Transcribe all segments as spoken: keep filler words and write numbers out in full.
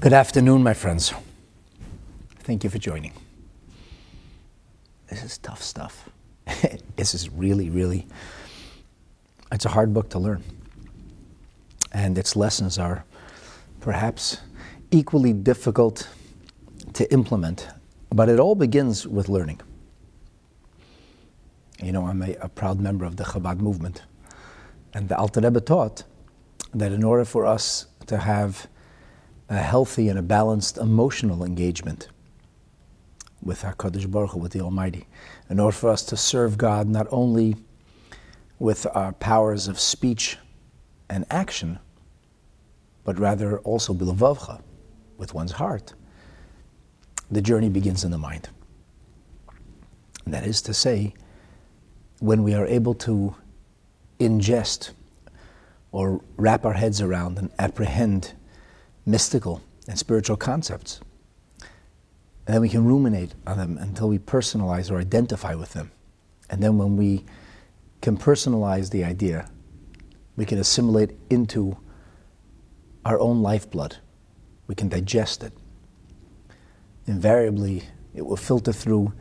Good afternoon, my friends. Thank you for joining. This is tough stuff. This is really, really, it's a hard book to learn. And its lessons are perhaps equally difficult to implement, but it all begins with learning. You know, I'm a, a proud member of the Chabad Movement. And the Alter Rebbe taught that in order for us to have a healthy and a balanced emotional engagement with HaKadosh Baruch Hu, with the Almighty, in order for us to serve God not only with our powers of speech and action, but rather also bilevavcha, with one's heart, the journey begins in the mind. And that is to say, when we are able to ingest or wrap our heads around and apprehend mystical and spiritual concepts, and then we can ruminate on them until we personalize or identify with them. And then when we can personalize the idea, we can assimilate into our own lifeblood. We can digest it. Invariably, it will filter through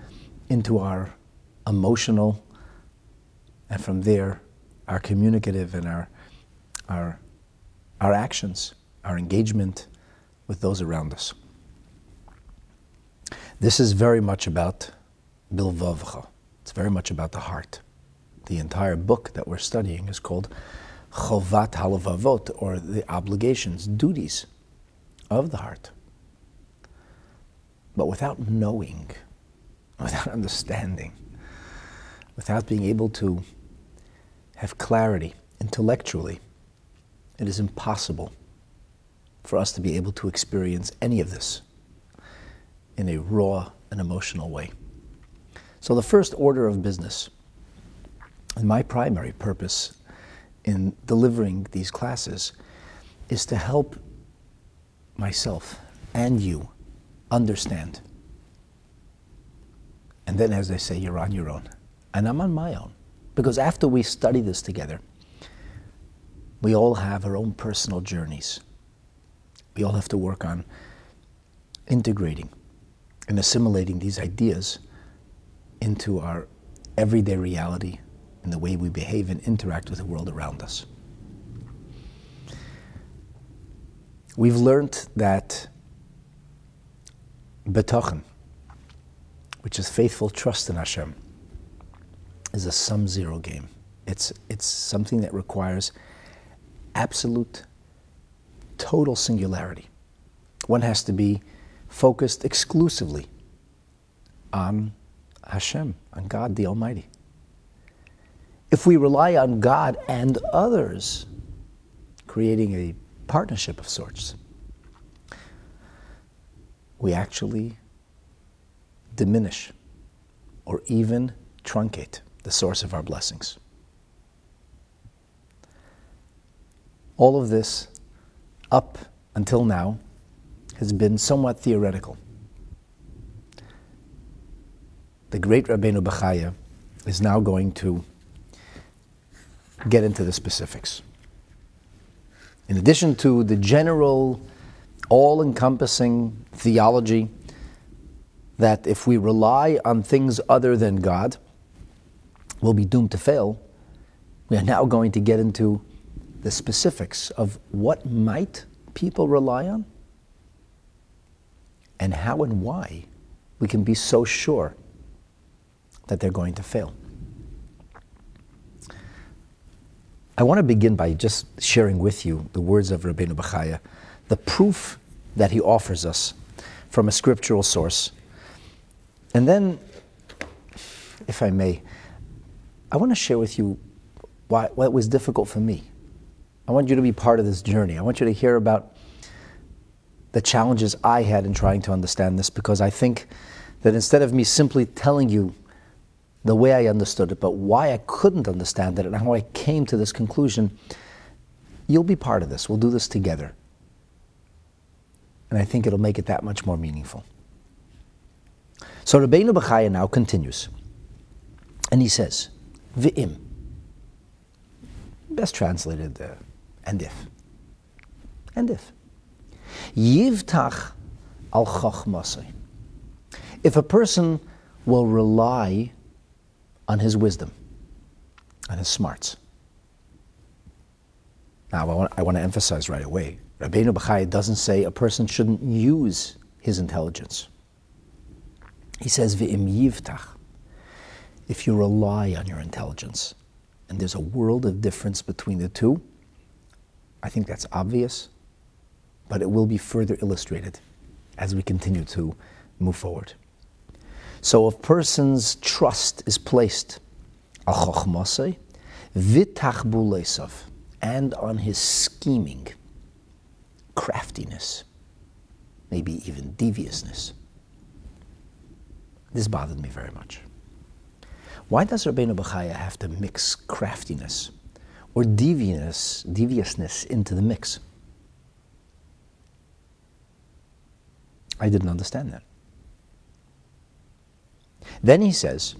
into our emotional, and from there, our communicative and our our our actions, our engagement with those around us. This is very much about bilvavcha. It's very much about the heart. The entire book that we're studying is called Chovot HaLevavot, or the obligations, duties of the heart. But without knowing, without understanding, without being able to have clarity intellectually, it is impossible for us to be able to experience any of this in a raw and emotional way. So the first order of business, and my primary purpose in delivering these classes, is to help myself and you understand. And then, as they say, you're on your own. And I'm on my own. Because after we study this together, we all have our own personal journeys. We all have to work on integrating and assimilating these ideas into our everyday reality and the way we behave and interact with the world around us. We've learned that Bitachon, which is faithful trust in Hashem, is a sum-zero game. It's, it's something that requires absolute total singularity. One has to be focused exclusively on Hashem, on God the Almighty. If we rely on God and others, creating a partnership of sorts, we actually diminish or even truncate the source of our blessings. All of this up until now has been somewhat theoretical. The great Rabbeinu Bachya is now going to get into the specifics. In addition to the general, all-encompassing theology that if we rely on things other than God, we'll be doomed to fail, we are now going to get into the specifics of what might people rely on and how and why we can be so sure that they're going to fail. I want to begin by just sharing with you the words of Rabbeinu Bachya, the proof that he offers us from a scriptural source. And then, if I may, I want to share with you why, why it was difficult for me. I want you to be part of this journey. I want you to hear about the challenges I had in trying to understand this, because I think that instead of me simply telling you the way I understood it, but why I couldn't understand it and how I came to this conclusion, you'll be part of this. We'll do this together. And I think it'll make it that much more meaningful. So Rabbeinu Bachya now continues. And he says, V'im, best translated, uh, and if. And if. Yivtach al chachmasai. If a person will rely on his wisdom, on his smarts. Now, I want, I want to emphasize right away, Rabbeinu Bachya doesn't say a person shouldn't use his intelligence. He says, V'im yivtach, if you rely on your intelligence. And there's a world of difference between the two. I think that's obvious, but it will be further illustrated as we continue to move forward. So if a person's trust is placed al chochmasei, vitach buleisav, and on his scheming, craftiness, maybe even deviousness. This bothered me very much. Why does Rabbeinu Bachya have to mix craftiness or devious, deviousness into the mix? I didn't understand that. Then he says,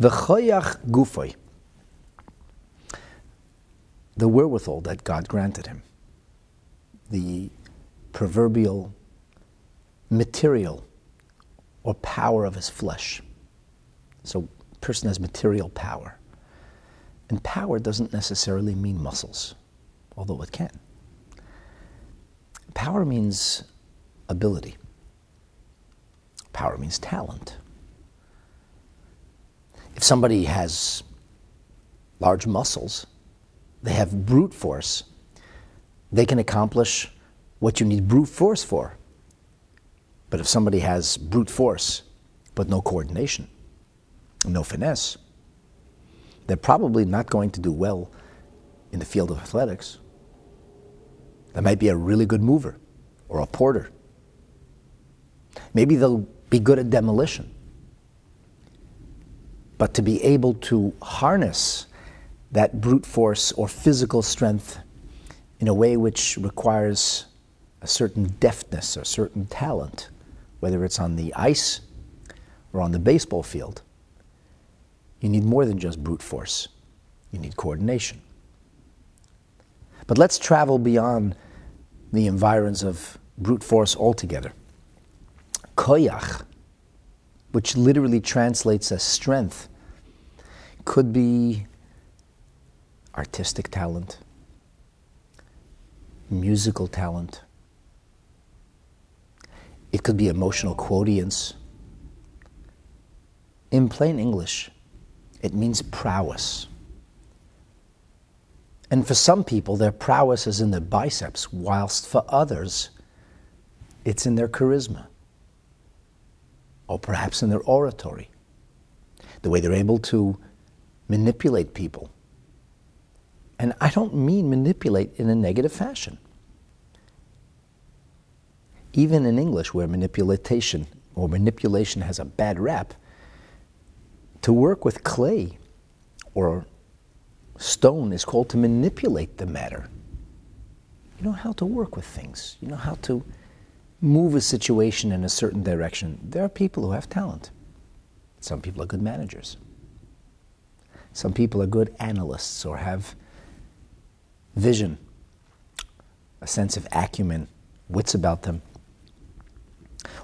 V'choyach gufoy, the wherewithal that God granted him, the proverbial material or power of his flesh. So a person has material power. And power doesn't necessarily mean muscles, although it can. Power means ability. Power means talent. If somebody has large muscles, they have brute force, they can accomplish what you need brute force for. But if somebody has brute force, but no coordination, no finesse, they're probably not going to do well in the field of athletics. They might be a really good mover or a porter. Maybe they'll be good at demolition. But to be able to harness that brute force or physical strength in a way which requires a certain deftness, a certain talent, whether it's on the ice or on the baseball field, you need more than just brute force. You need coordination. But let's travel beyond the environs of brute force altogether. Koyach, which literally translates as strength, could be artistic talent, musical talent. It could be emotional quotience. In plain English, it means prowess. And for some people, their prowess is in their biceps, whilst for others, it's in their charisma, or perhaps in their oratory, the way they're able to manipulate people. And I don't mean manipulate in a negative fashion. Even in English, where manipulation or manipulation has a bad rap, to work with clay or stone is called to manipulate the matter. You know how to work with things. You know how to move a situation in a certain direction. There are people who have talent. Some people are good managers. Some people are good analysts or have vision, a sense of acumen, wits about them.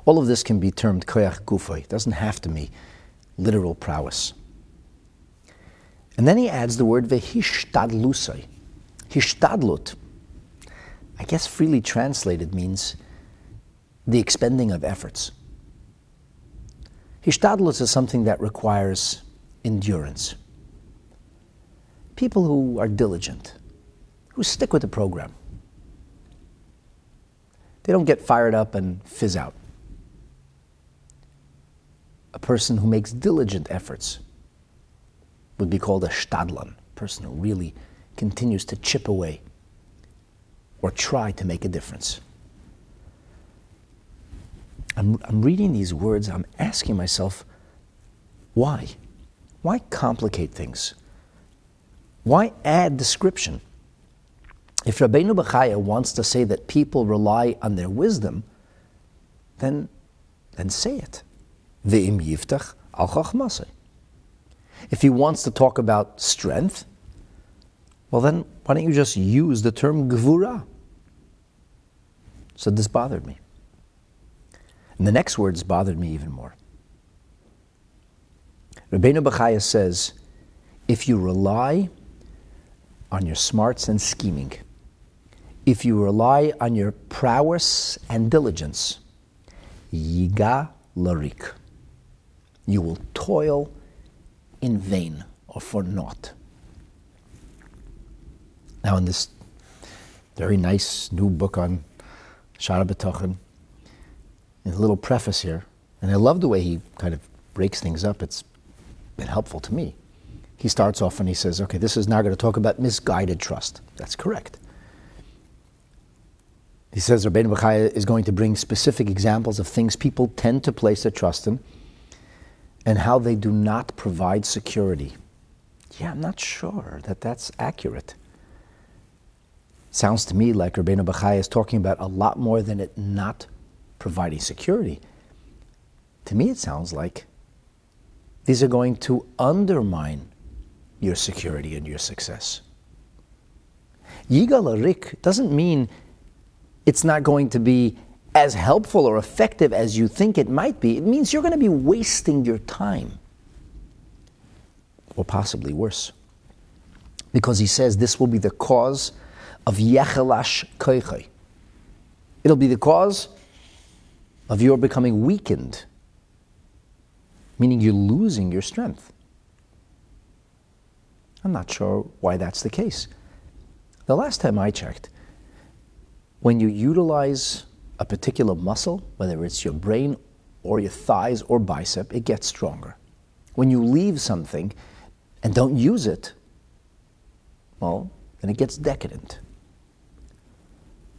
All of this can be termed koyach gufay. It doesn't have to be literal prowess. And then he adds the word v'hishtadlusai. Hishtadlut, I guess freely translated, means the expending of efforts. Hishtadlut is something that requires endurance. People who are diligent, who stick with the program. They don't get fired up and fizz out. A person who makes diligent efforts would be called a shtadlan, a person who really continues to chip away or try to make a difference. I'm, I'm reading these words, I'm asking myself, why? Why complicate things? Why add description? If Rabbeinu Bachya wants to say that people rely on their wisdom, then, then say it. Ve'im yiftach al chachmasei. If he wants to talk about strength, well then, why don't you just use the term gvura? So this bothered me. And the next words bothered me even more. Rabbeinu Bachya says, if you rely on your smarts and scheming, if you rely on your prowess and diligence, yiga larik, you will toil in vain or for naught. Now in this very nice new book on Sha'ar HaBitachon, in a little preface here, and I love the way he kind of breaks things up, it's been helpful to me. He starts off and he says, okay, this is now going to talk about misguided trust. That's correct. He says Rabbeinu Bachya is going to bring specific examples of things people tend to place their trust in and how they do not provide security. Yeah, I'm not sure that that's accurate. Sounds to me like Rabbeinu Bachya is talking about a lot more than it not providing security. To me, it sounds like these are going to undermine your security and your success. Yiga larik doesn't mean it's not going to be as helpful or effective as you think it might be. It means you're going to be wasting your time, or possibly worse. Because he says this will be the cause of yechelash koichai. It'll be the cause of your becoming weakened, meaning you're losing your strength. I'm not sure why that's the case. The last time I checked, when you utilize a particular muscle, whether it's your brain or your thighs or bicep, it gets stronger. When you leave something and don't use it, well, then it gets decadent.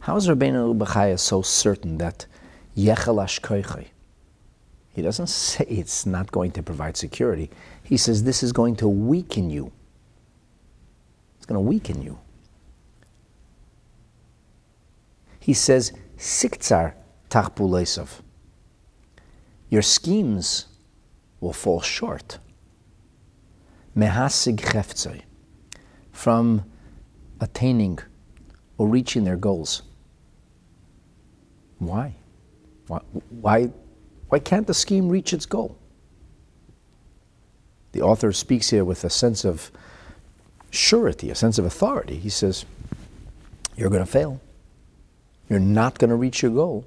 How is Rabbeinu Bachya so certain that yechelash koichai? He doesn't say it's not going to provide security. He says this is going to weaken you. It's going to weaken you. He says, Siktzar Tachpulesav. Your schemes will fall short. Mehasig Cheftzai. From attaining or reaching their goals. Why? Why, why, why can't the scheme reach its goal? The author speaks here with a sense of surety, a sense of authority. He says, you're going to fail. You're not going to reach your goal.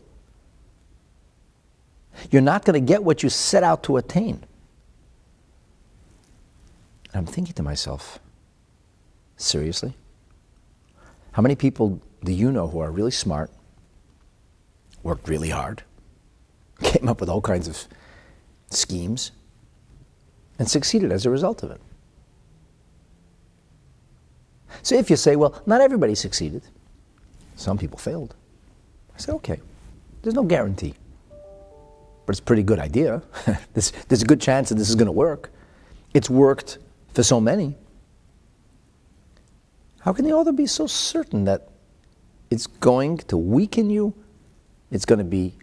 You're not going to get what you set out to attain. And I'm thinking to myself, seriously? How many people do you know who are really smart, worked really hard, came up with all kinds of schemes, and succeeded as a result of it? So if you say, well, not everybody succeeded, some people failed. I said, okay, there's no guarantee, but it's a pretty good idea. there's, there's a good chance that this is going to work. It's worked for so many. How can the author be so certain that it's going to weaken you? It's going to be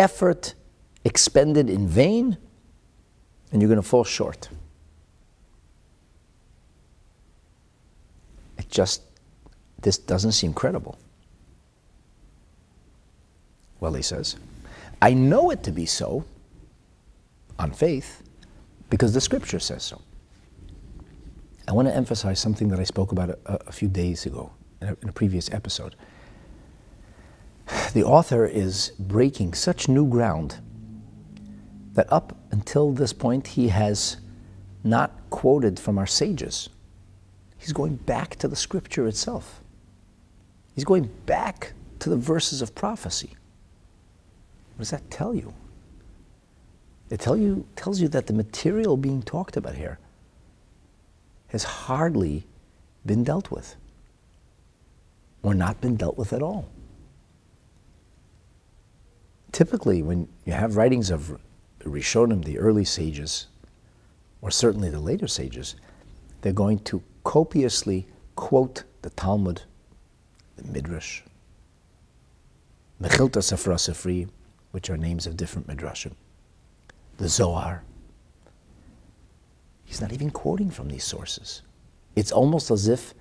effort expended in vain, and you're going to fall short. It just, this doesn't seem credible. Well, he says, I know it to be so, on faith, because the scripture says so. I want to emphasize something that I spoke about a, a few days ago, in a, in a previous episode. The author is breaking such new ground that up until this point he has not quoted from our sages. He's going back to the scripture itself. He's going back to the verses of prophecy. What does that tell you? It tell you, tells you that the material being talked about here has hardly been dealt with, or not been dealt with at all. Typically, when you have writings of Rishonim, the early sages, or certainly the later sages, they're going to copiously quote the Talmud, the Midrash, Mechilta, Sefra, Sifri, which are names of different Midrashim, the Zohar. He's not even quoting from these sources. It's almost as if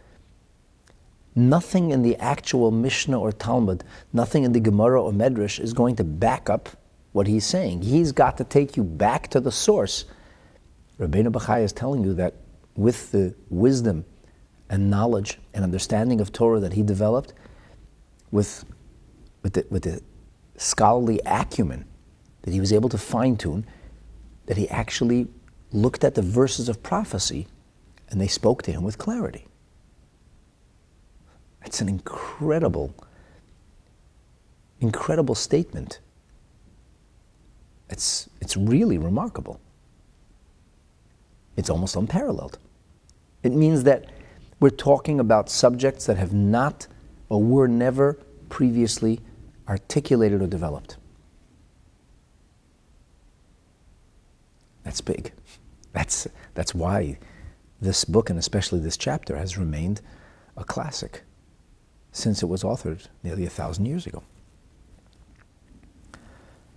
Nothing in the actual Mishnah or Talmud, nothing in the Gemara or Midrash is going to back up what he's saying. He's got to take you back to the source. Rabbeinu Bachya is telling you that with the wisdom and knowledge and understanding of Torah that he developed, with, with, the, with the scholarly acumen that he was able to fine-tune, that he actually looked at the verses of prophecy and they spoke to him with clarity. That's an incredible, incredible statement. It's, it's really remarkable. It's almost unparalleled. It means that we're talking about subjects that have not or were never previously articulated or developed. That's big. That's, that's why this book, and especially this chapter, has remained a classic since it was authored nearly a thousand years ago.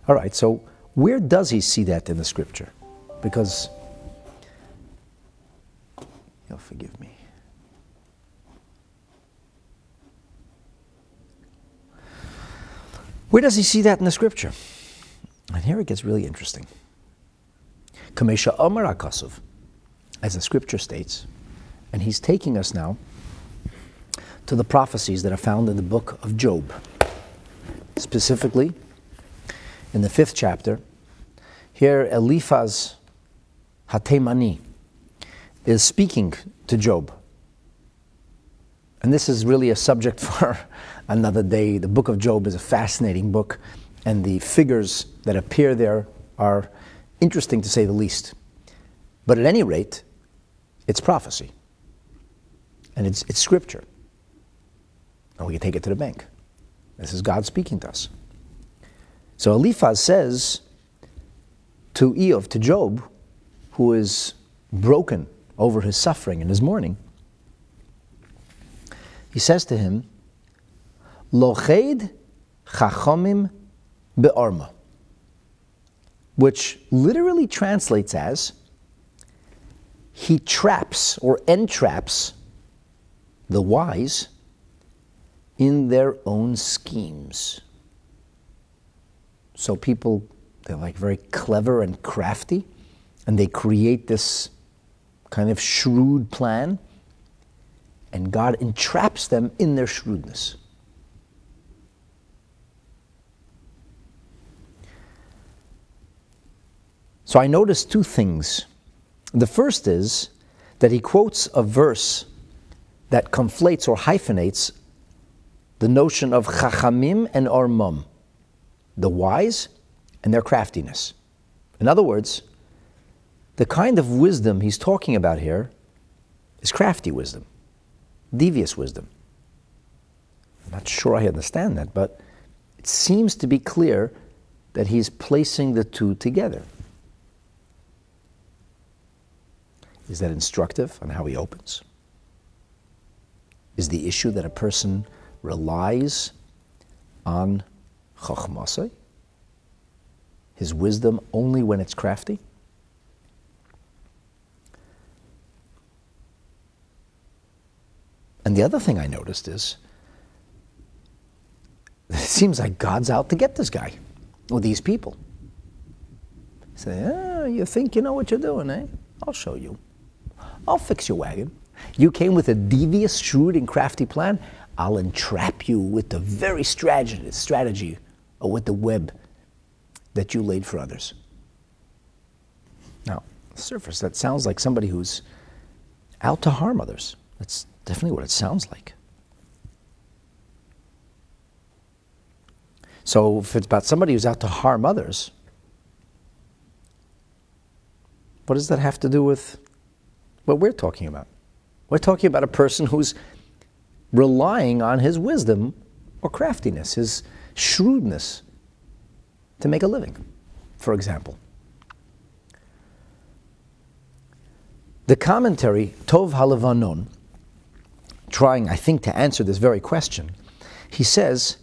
All right, so where does he see that in the scripture? Because, you'll forgive me. Where does he see that in the scripture? And here it gets really interesting. Kamesha Amar HaKasuv, as the scripture states, and he's taking us now to the prophecies that are found in the book of Job. Specifically, in the fifth chapter, here Eliphaz HaTemani is speaking to Job. And this is really a subject for another day. The book of Job is a fascinating book, and the figures that appear there are interesting to say the least. But at any rate, it's prophecy. And it's, it's scripture. And we can take it to the bank. This is God speaking to us. So Eliphaz says to Eov, to Job, who is broken over his suffering and his mourning, he says to him, Lochid chachamim be'orma, which literally translates as, he traps or entraps the wise in their own schemes. So people, they're like very clever and crafty, and they create this kind of shrewd plan, and God entraps them in their shrewdness. So I noticed two things. The first is that he quotes a verse that conflates or hyphenates the notion of chachamim and ormam, the wise and their craftiness. In other words, the kind of wisdom he's talking about here is crafty wisdom, devious wisdom. I'm not sure I understand that, but it seems to be clear that he's placing the two together. Is that instructive on how he opens? Is the issue that a person relies on chokhmasai, his wisdom, only when it's crafty? And the other thing I noticed is, it seems like God's out to get this guy, or these people. Say, oh, you think you know what you're doing, eh? I'll show you. I'll fix your wagon. You came with a devious, shrewd, and crafty plan. I'll entrap you with the very strategy, strategy or with the web that you laid for others. Now, on the surface, that sounds like somebody who's out to harm others. That's definitely what it sounds like. So if it's about somebody who's out to harm others, what does that have to do with what we're talking about? We're talking about a person who's relying on his wisdom or craftiness, his shrewdness to make a living, for example. The commentary, Tov HaLevanon, trying, I think, to answer this very question, he says,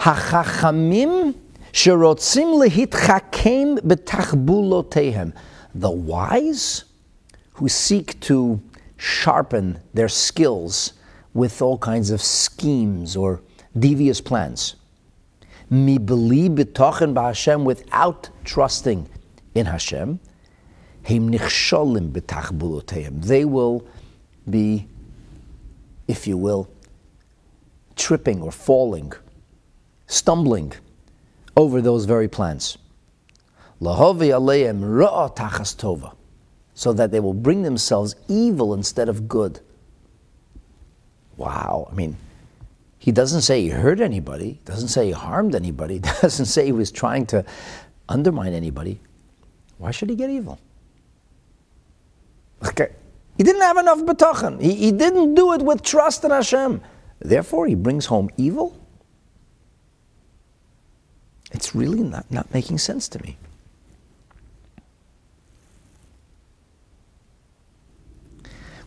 "Hachachamim sherotzim lehitchakem betachbulotehem," the wise who seek to sharpen their skills with all kinds of schemes or devious plans. Mi b'li b'tochen b'Hashem, without trusting in Hashem, heim nichsholim b'tachbulotayim. They will be, if you will, tripping or falling, stumbling over those very plans. Lahovi aleim ra'a tachas tova, so that they will bring themselves evil instead of good. Wow, I mean, he doesn't say he hurt anybody, doesn't say he harmed anybody, doesn't say he was trying to undermine anybody. Why should he get evil? Okay, he didn't have enough bitachon. He, he didn't do it with trust in Hashem. Therefore, he brings home evil? It's really not, not making sense to me.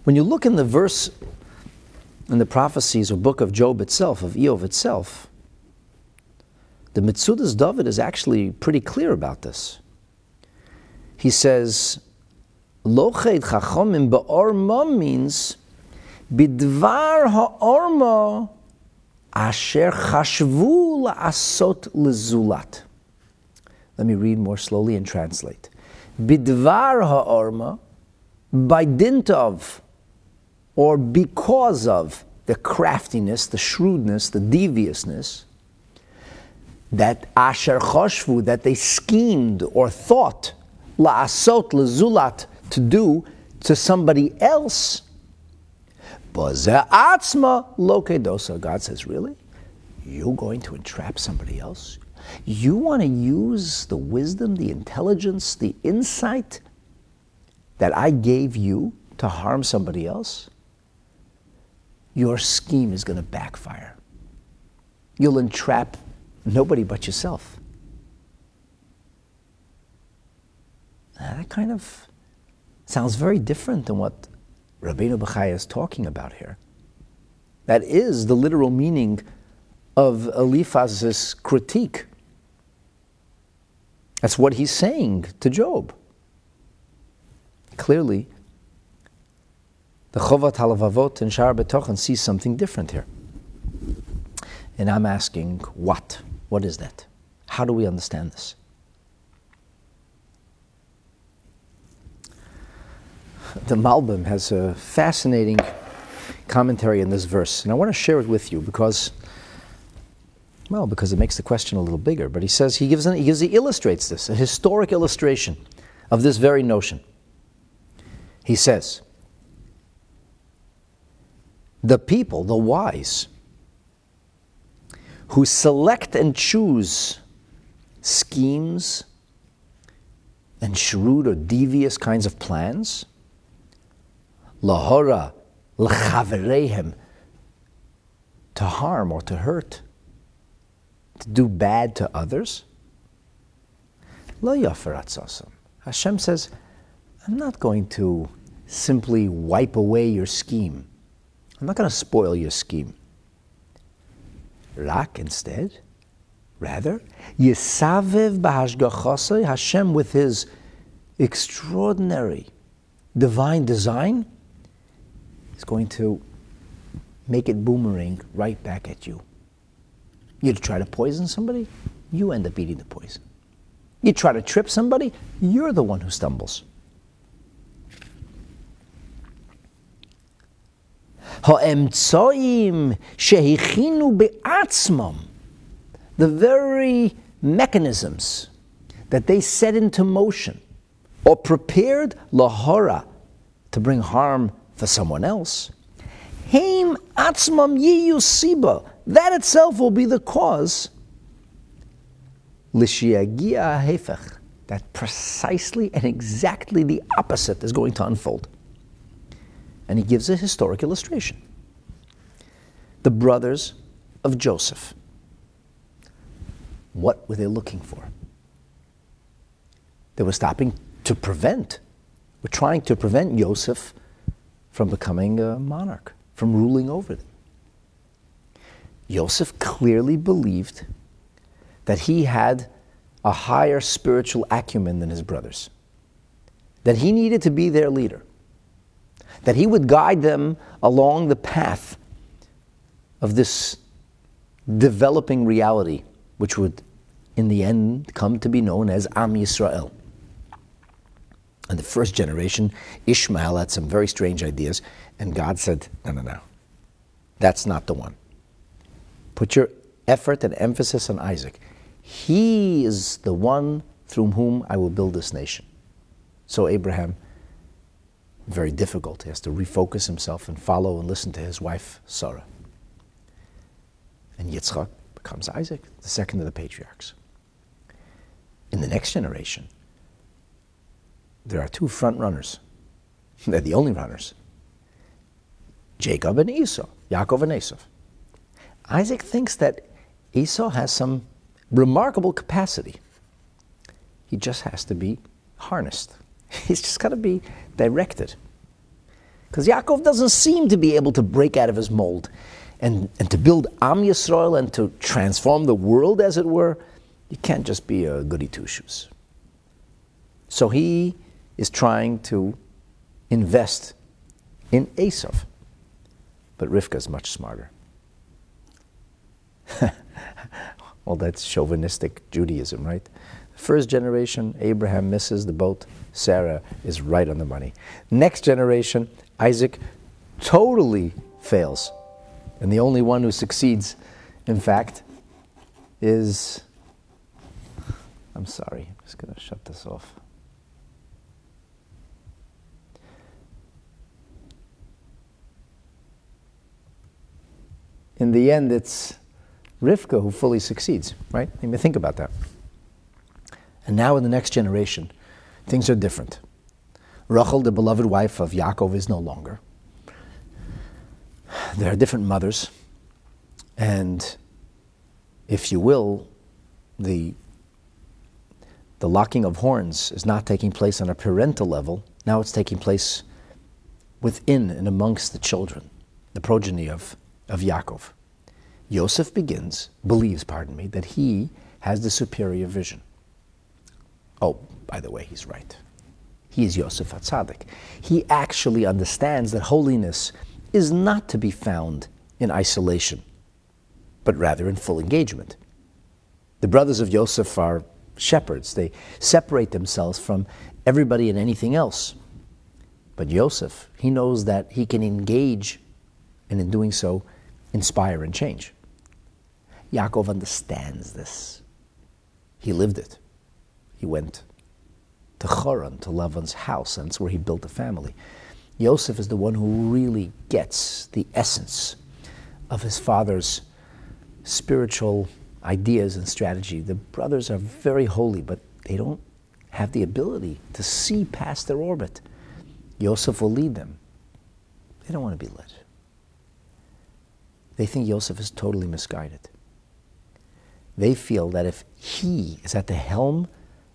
When you look in the verse, in the prophecies or book of Job itself, of Eov itself, the Metzudas David is actually pretty clear about this. He says, Lo ched chachomim ba'orma means bidvar ha'orma asher chashvu la'asot lezulat. Let me read more slowly and translate. Bidvar ha'orma, by dint of, or because of the craftiness, the shrewdness, the deviousness, that asher choshvu, that they schemed or thought, la'asot lezulat, to do to somebody else, b'zeh atzma lo kedosa. God says, really? You're going to entrap somebody else? You want to use the wisdom, the intelligence, the insight that I gave you to harm somebody else? Your scheme is going to backfire. You'll entrap nobody but yourself. Now, that kind of sounds very different than what Rabbeinu Bachya is talking about here. That is the literal meaning of Eliphaz's critique. That's what he's saying to Job. Clearly, the Chovot HaLevavot and Sha'ar HaBitachon sees something different here. And I'm asking, what? What is that? How do we understand this? The Malbim has a fascinating commentary in this verse, and I want to share it with you because, well, because it makes the question a little bigger. But he says, he gives, an, he, gives he illustrates this, a historic illustration of this very notion. He says, the people, the wise, who select and choose schemes and shrewd or devious kinds of plans, lahora l'chavereihem, to harm or to hurt, to do bad to others, lo yafer atzasam. Hashem says, I'm not going to simply wipe away your scheme. I'm not going to spoil your scheme. Rak, instead, rather, Yisavev b'hashgachasei, Hashem with His extraordinary divine design is going to make it boomerang right back at you. You try to poison somebody, you end up eating the poison. You try to trip somebody, you're the one who stumbles. Ha'emtsoim shehichinu be'atzmam, the very mechanisms that they set into motion or prepared lahora to bring harm for someone else, heim atzmam yiyu siba, that itself will be the cause l'shiagia hefech, that precisely and exactly the opposite is going to unfold. And he gives a historic illustration. The brothers of Joseph. What were they looking for? They were stopping to prevent, were trying to prevent Joseph from becoming a monarch, from ruling over them. Joseph clearly believed that he had a higher spiritual acumen than his brothers, that he needed to be their leader, that he would guide them along the path of this developing reality, which would in the end come to be known as Am Yisrael. And the first generation, Ishmael, had some very strange ideas, and God said, no, no, no, that's not the one. Put your effort and emphasis on Isaac. He is the one through whom I will build this nation. So Abraham, very difficult, he has to refocus himself and follow and listen to his wife, Sarah. And Yitzchak becomes Isaac, the second of the patriarchs. In the next generation, there are two front runners. They're the only runners. Jacob and Esau, Yaakov and Esau. Isaac thinks that Esau has some remarkable capacity. He just has to be harnessed. He's just got to be directed. Because Yaakov doesn't seem to be able to break out of his mold and, and to build Am Yisrael and to transform the world, as it were. You can't just be a goody two-shoes. So he is trying to invest in Esav. But Rivka is much smarter. Well, that's chauvinistic Judaism, right? First generation, Abraham misses the boat. Sarah is right on the money. Next generation, Isaac totally fails. And the only one who succeeds, in fact, is... I'm sorry, I'm just going to shut this off. In the end, it's Rivka who fully succeeds, right? I mean, think about that. And now in the next generation, things are different. Rachel, the beloved wife of Yaakov, is no longer. There are different mothers. And if you will, the, the locking of horns is not taking place on a parental level. Now it's taking place within and amongst the children, the progeny of, of Yaakov. Joseph begins, believes, pardon me, that he has the superior vision. Oh, by the way, he's right. He is Yosef HaTzadik. He actually understands that holiness is not to be found in isolation, but rather in full engagement. The brothers of Yosef are shepherds. They separate themselves from everybody and anything else. But Yosef, he knows that he can engage, and in doing so, inspire and change. Yaakov understands this. He lived it. He went to Haran, to Lavan's house, and it's where he built a family. Yosef is the one who really gets the essence of his father's spiritual ideas and strategy. The brothers are very holy, but they don't have the ability to see past their orbit. Yosef will lead them. They don't want to be led. They think Yosef is totally misguided. They feel that if he is at the helm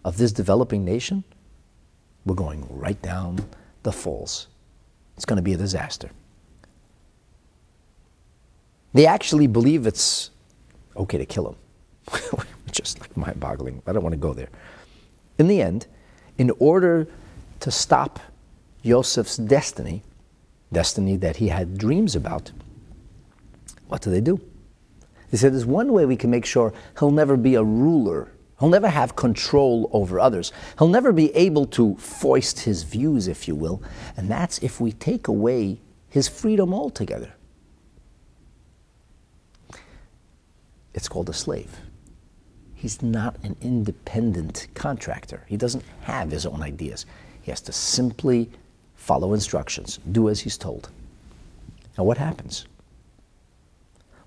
of this developing nation, we're going right down the falls. It's going to be a disaster. They actually believe it's okay to kill him. Just like mind-boggling. I don't want to go there. In the end, in order to stop Yosef's destiny, destiny that he had dreams about, what do they do? They said, there's one way we can make sure he'll never be a ruler. He'll never have control over others. He'll never be able to foist his views, if you will, and that's if we take away his freedom altogether. It's called a slave. He's not an independent contractor. He doesn't have his own ideas. He has to simply follow instructions, do as he's told. Now what happens?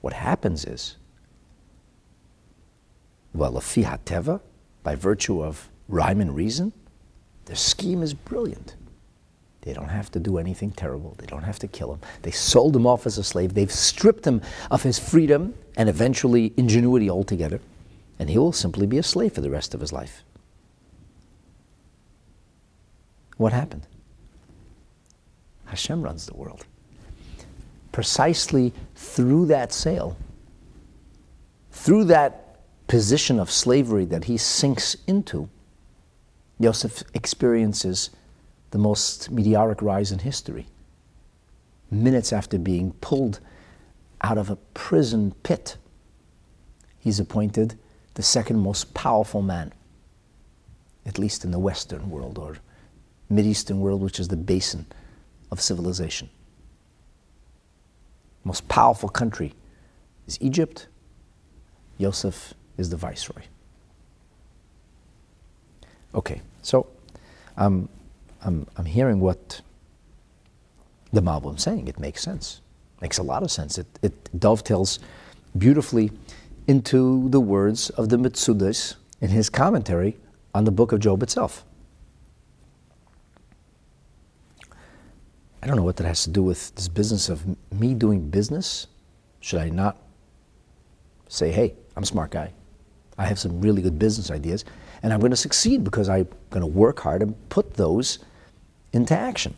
What happens is, well, lefi hateva, by virtue of rhyme and reason, their scheme is brilliant. They don't have to do anything terrible. They don't have to kill him. They sold him off as a slave. They've stripped him of his freedom and eventually ingenuity altogether. And he will simply be a slave for the rest of his life. What happened? Hashem runs the world. Precisely through that sale, through that position of slavery that he sinks into, Yosef experiences the most meteoric rise in history. Minutes after being pulled out of a prison pit, he's appointed the second most powerful man, at least in the Western world or Mideastern world, which is the basin of civilization. Most powerful country is Egypt. Joseph is the viceroy. Okay, so um, I'm, I'm hearing what the Malbim is saying. It makes sense. Makes a lot of sense. It, it dovetails beautifully into the words of the Metzudas in his commentary on the book of Job itself. I don't know what that has to do with this business of me doing business. Should I not say, hey, I'm a smart guy. I have some really good business ideas, and I'm going to succeed because I'm going to work hard and put those into action.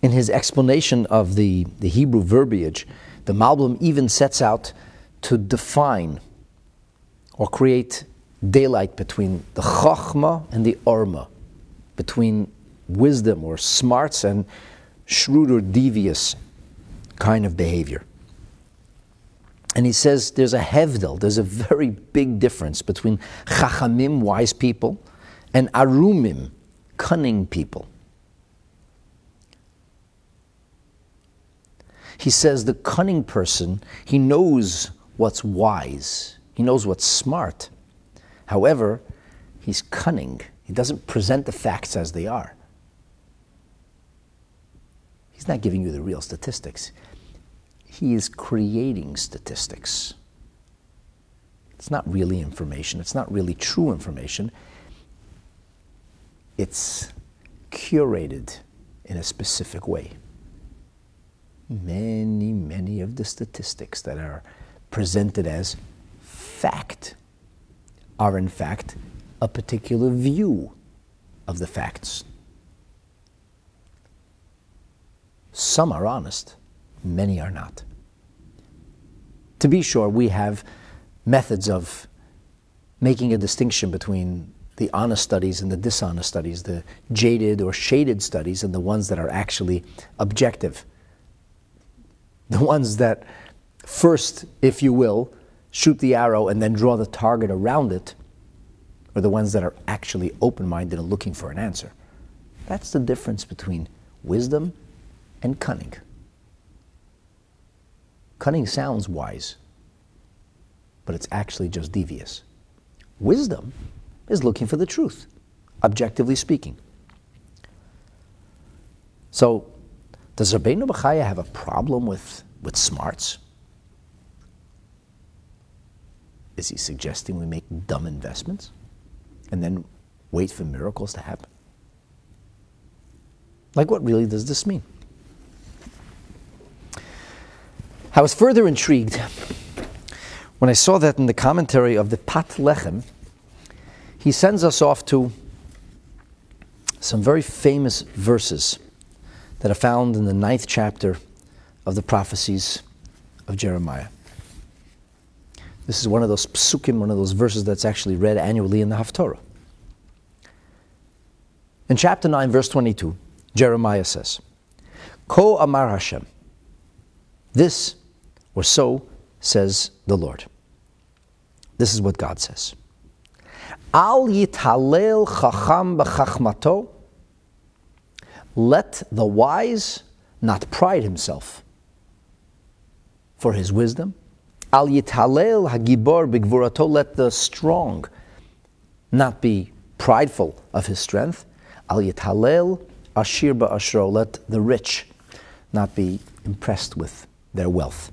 In his explanation of the, the Hebrew verbiage, the Malbim even sets out to define or create daylight between the Chochmah and the Orma, between wisdom or smarts and shrewd or devious kind of behavior. And he says there's a hevdel, there's a very big difference between Chachamim, wise people, and Arumim, cunning people. He says the cunning person, he knows what's wise, he knows what's smart. However, he's cunning. He doesn't present the facts as they are. He's not giving you the real statistics. He is creating statistics. It's not really information. It's not really true information. It's curated in a specific way. Many, many of the statistics that are presented as fact are in fact a particular view of the facts. Some are honest, many are not. To be sure, we have methods of making a distinction between the honest studies and the dishonest studies, the jaded or shaded studies and the ones that are actually objective. The ones that first, if you will, shoot the arrow and then draw the target around it are the ones that are actually open-minded and looking for an answer. That's the difference between wisdom and cunning. Cunning sounds wise, but it's actually just devious. Wisdom is looking for the truth, objectively speaking. So, does Rabbeinu Bachya have a problem with, with smarts? Is he suggesting we make dumb investments and then wait for miracles to happen? Like, what really does this mean? I was further intrigued when I saw that in the commentary of the Pat Lechem, he sends us off to some very famous verses that are found in the ninth chapter of the prophecies of Jeremiah. This is one of those psukim, one of those verses that's actually read annually in the Haftorah. In chapter nine, verse twenty-two, Jeremiah says, Ko amar Hashem, this or so says the Lord. This is what God says. Al yitalel chacham b'chachmato, let the wise not pride himself for his wisdom. Al yitalel hagibor b'gvurato, let the strong not be prideful of his strength. Al yitalel ashir ba'ashro, let the rich not be impressed with their wealth.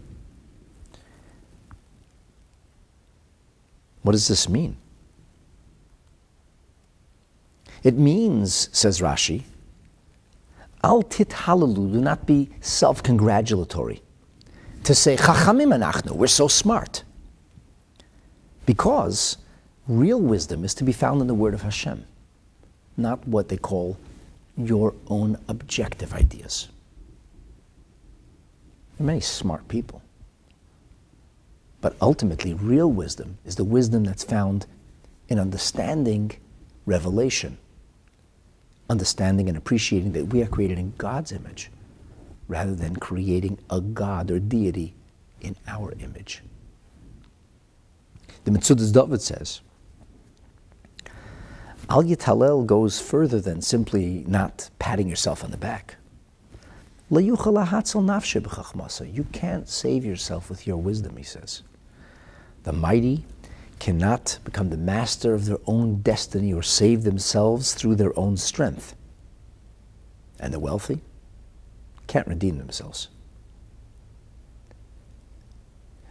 What does this mean? It means, says Rashi, al tithalalu, do not be self-congratulatory. To say, Chachamim anachnu, we're so smart. Because real wisdom is to be found in the word of Hashem, not what they call your own objective ideas. There are many smart people. But ultimately, real wisdom is the wisdom that's found in understanding revelation, understanding and appreciating that we are created in God's image rather than creating a god or deity in our image. The Metzudat David says, Al Yitalel goes further than simply not patting yourself on the back. You can't save yourself with your wisdom, he says. The mighty cannot become the master of their own destiny or save themselves through their own strength. And the wealthy can't redeem themselves.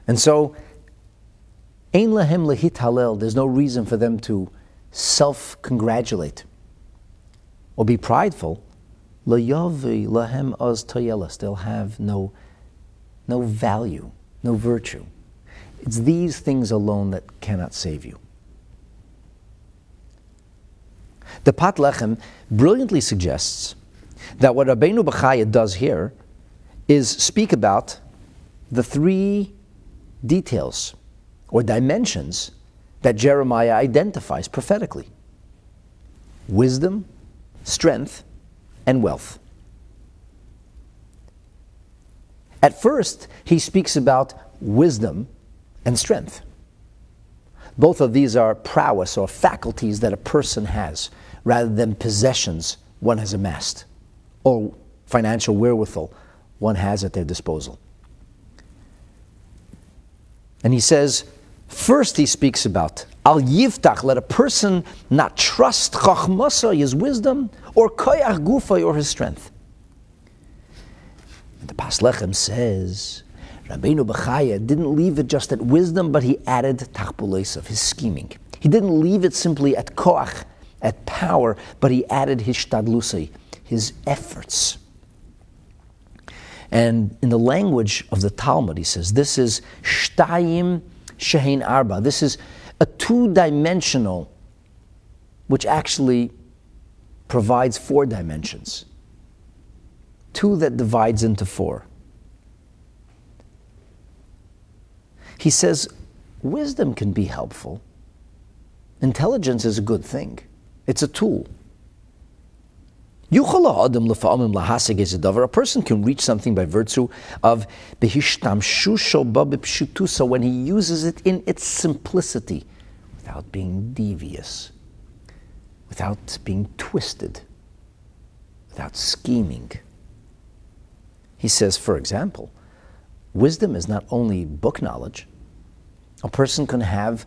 And so, Ein lahem lehit halel, there's no reason for them to self-congratulate or be prideful. Layavi lahem az tayelas, they'll have no, no value, no virtue. It's these things alone that cannot save you. The Pat Lechem brilliantly suggests that what Rabbeinu Bachya does here is speak about the three details or dimensions that Jeremiah identifies prophetically: wisdom, strength, and wealth. At first, he speaks about wisdom and strength. Both of these are prowess or faculties that a person has rather than possessions one has amassed or financial wherewithal one has at their disposal. And he says, first he speaks about Al Yiftach, let a person not trust Chachmasa, his wisdom, or Koyach Gufay, or his strength. And the Pas Lechem says, Rabbeinu Bachya didn't leave it just at wisdom, but he added tachpules of his scheming. He didn't leave it simply at koach, at power, but he added his shtadlusay, his efforts. And in the language of the Talmud, he says, this is shtayim shehein arba. This is a two-dimensional, which actually provides four dimensions. Two that divides into four. He says, wisdom can be helpful. Intelligence is a good thing. It's a tool. A person can reach something by virtue of when he uses it in its simplicity, without being devious, without being twisted, without scheming. He says, for example, wisdom is not only book knowledge. A person can have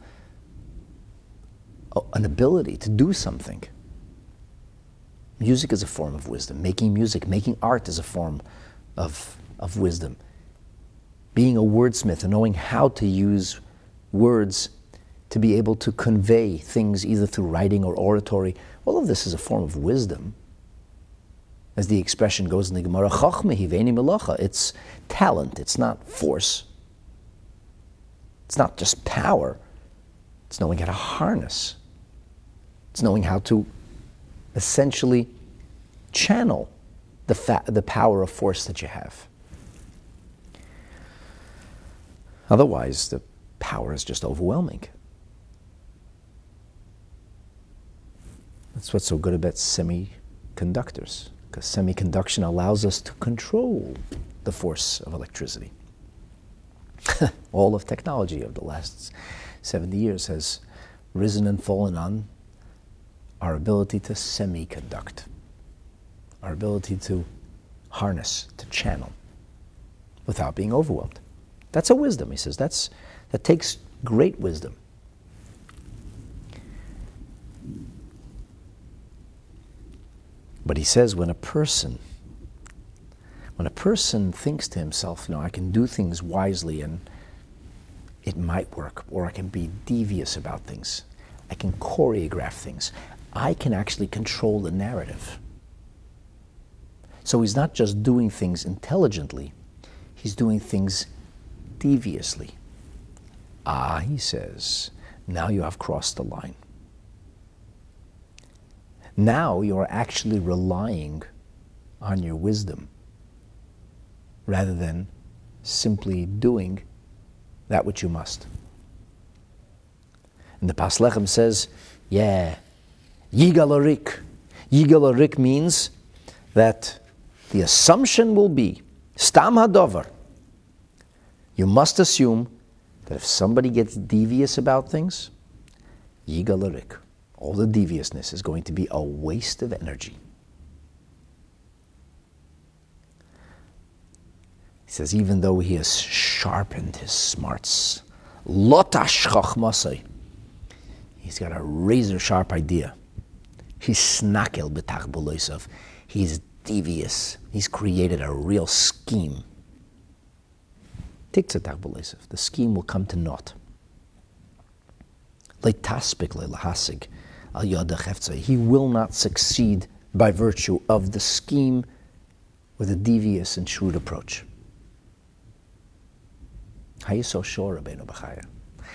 a, an ability to do something. Music is a form of wisdom. Making music, making art is a form of, of wisdom. Being a wordsmith and knowing how to use words to be able to convey things either through writing or oratory, all of this is a form of wisdom. As the expression goes in the Gemara, Chochmah hiveini melacha. It's talent, it's not force. It's not just power. It's knowing how to harness. It's knowing how to essentially channel the, fa the power of force that you have. Otherwise, the power is just overwhelming. That's what's so good about semiconductors. Because semiconduction allows us to control the force of electricity. All of technology of the last seventy years has risen and fallen on our ability to semiconduct, our ability to harness, to channel, without being overwhelmed. That's a wisdom, he says. That's, that takes great wisdom. But he says, when a person, when a person thinks to himself, no, I can do things wisely and it might work, or I can be devious about things, I can choreograph things, I can actually control the narrative. So he's not just doing things intelligently, he's doing things deviously. Ah, he says, now you have crossed the line. Now you are actually relying on your wisdom rather than simply doing that which you must. And the Pas Lechem says, yeah, Yigal Arik, Yigal Arik means that the assumption will be, Stam Hadover, you must assume that if somebody gets devious about things, Yigal Arik, all the deviousness is going to be a waste of energy. He says, even though he has sharpened his smarts, lotash chachmasai, he's got a razor-sharp idea. He's snakel b'tachbulosav. He's devious. He's created a real scheme. Tiktzat tachbulosav. The scheme will come to naught. Leitaspik lehasig al yoda heftzei. He will not succeed by virtue of the scheme with a devious and shrewd approach. How are you so sure, Rabbeinu Bachya?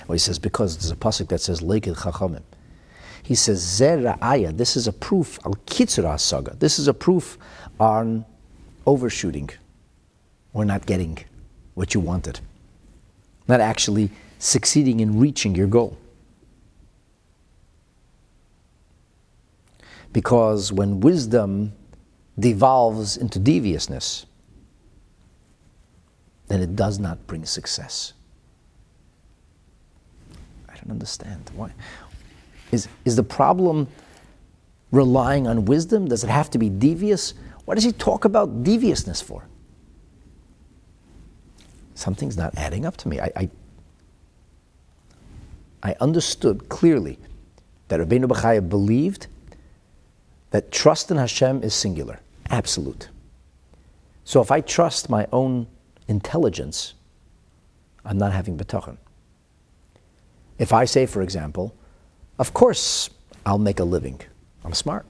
Well, he says, because there's a pasuk that says, Leikid Chachamim. He says, Zera Aya, this is a proof, Al Kitzura Saga, this is a proof on overshooting, or not getting what you wanted, not actually succeeding in reaching your goal. Because when wisdom devolves into deviousness, then it does not bring success. I don't understand. Why? Is, is the problem relying on wisdom? Does it have to be devious? What does he talk about deviousness for? Something's not adding up to me. I, I, I understood clearly that Rabbeinu Bachya believed that trust in Hashem is singular, absolute. So if I trust my own intelligence, I'm not having bitachon. If I say, for example, of course I'll make a living. I'm smart.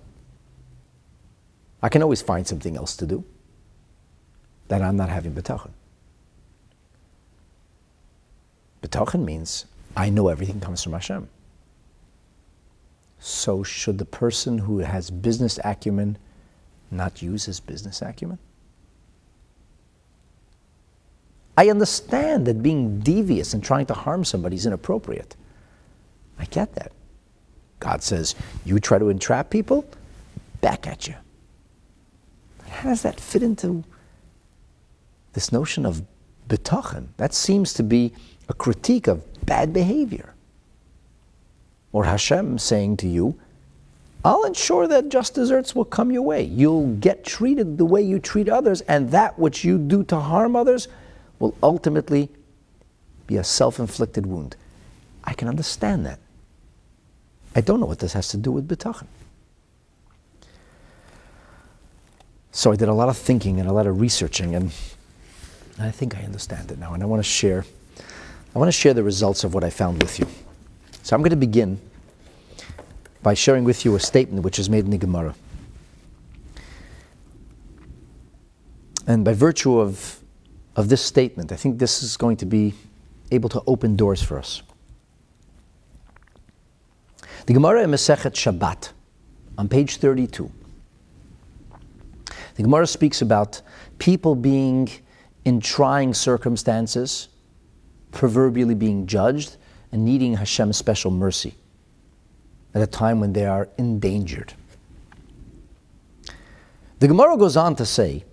I can always find something else to do. Then I'm not having bitachon. Bitachon means I know everything comes from Hashem. So should the person who has business acumen not use his business acumen? I understand that being devious and trying to harm somebody is inappropriate. I get that. God says, you try to entrap people, back at you. How does that fit into this notion of bitachon? That seems to be a critique of bad behavior. Or Hashem saying to you, I'll ensure that just desserts will come your way. You'll get treated the way you treat others, and that which you do to harm others will ultimately be a self-inflicted wound. I can understand that. I don't know what this has to do with bitachon. So I did a lot of thinking and a lot of researching, and I think I understand it now. And I want to share, I want to share the results of what I found with you. So I'm going to begin by sharing with you a statement which is made in the Gemara. And by virtue of of this statement, I think this is going to be able to open doors for us. The Gemara in Masechet Shabbat, on page thirty-two, the Gemara speaks about people being in trying circumstances, proverbially being judged, and needing Hashem's special mercy at a time when they are endangered. The Gemara goes on to say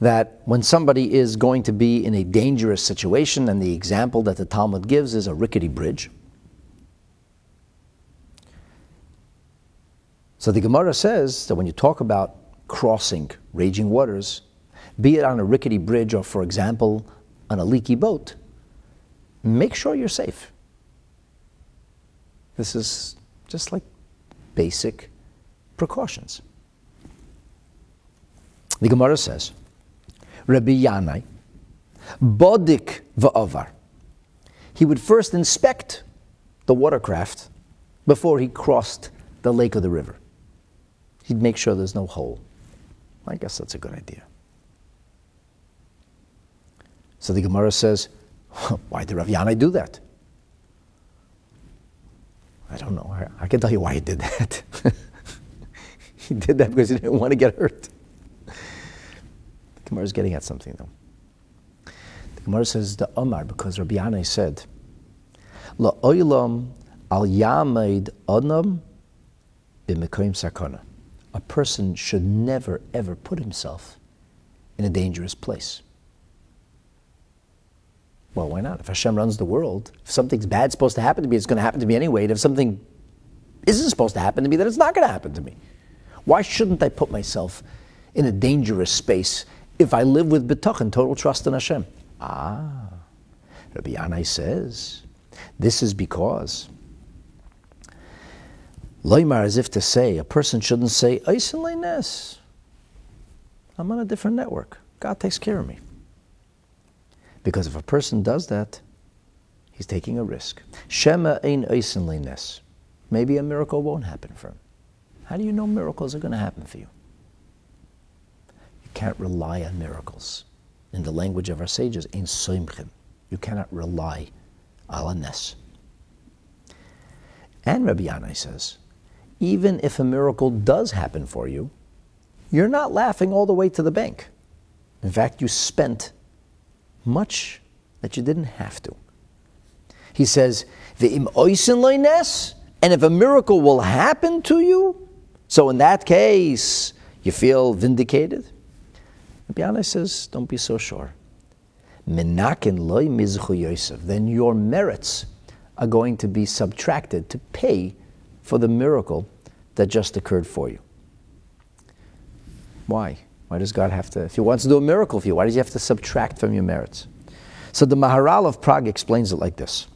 that when somebody is going to be in a dangerous situation, and the example that the Talmud gives is a rickety bridge. So the Gemara says that when you talk about crossing raging waters, be it on a rickety bridge or, for example, on a leaky boat, make sure you're safe. This is just like basic precautions. The Gemara says, Rabbi Yannai, bodik va'avar. He would first inspect the watercraft before he crossed the lake or the river. He'd make sure there's no hole. I guess that's a good idea. So the Gemara says, why did Rabbi Yannai do that? I don't know. I can tell you why he did that. He did that because he didn't want to get hurt. The Gemara is getting at something, though. The Gemara says the Omar, because Rabbi Yannai said, La oilam al yamed adam b'mekoyim sakana. a person should never, ever put himself in a dangerous place. Well, why not? If Hashem runs the world, if something's bad's supposed to happen to me, it's going to happen to me anyway. And if something isn't supposed to happen to me, then it's not going to happen to me. Why shouldn't I put myself in a dangerous space if I live with Bitachon, total trust in Hashem? Ah, Rabbi Yannai says, this is because, Loimar, as if to say, a person shouldn't say, I'm on a different network. God takes care of me. Because if a person does that, he's taking a risk. Shema ein oisin leines. Maybe a miracle won't happen for him. How do you know miracles are going to happen for you? You can't rely on miracles. In the language of our sages, ein soimchim. You cannot rely ala nes. And Rabbi Yannai says, even if a miracle does happen for you, you're not laughing all the way to the bank. In fact, you spent much that you didn't have to. He says, Ve'im oisin loines, and if a miracle will happen to you, so in that case, you feel vindicated. Rabbi Yannai says, don't be so sure. Menakin loy mizchu Yosef. Then your merits are going to be subtracted to pay for the miracle that just occurred for you. Why? Why does God have to, if he wants to do a miracle for you, why does he have to subtract from your merits? So the Maharal of Prague explains it like this.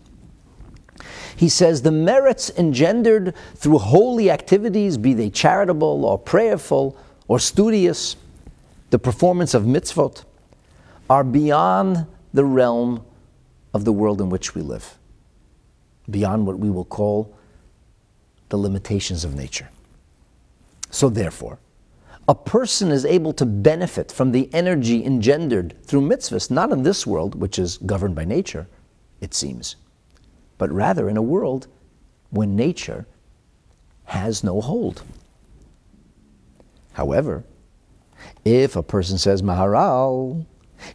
He says, the merits engendered through holy activities, be they charitable or prayerful or studious, the performance of mitzvot, are beyond the realm of the world in which we live, beyond what we will call the limitations of nature. So therefore, a person is able to benefit from the energy engendered through mitzvahs, not in this world, which is governed by nature, it seems, but rather in a world when nature has no hold. However, if a person says Maharal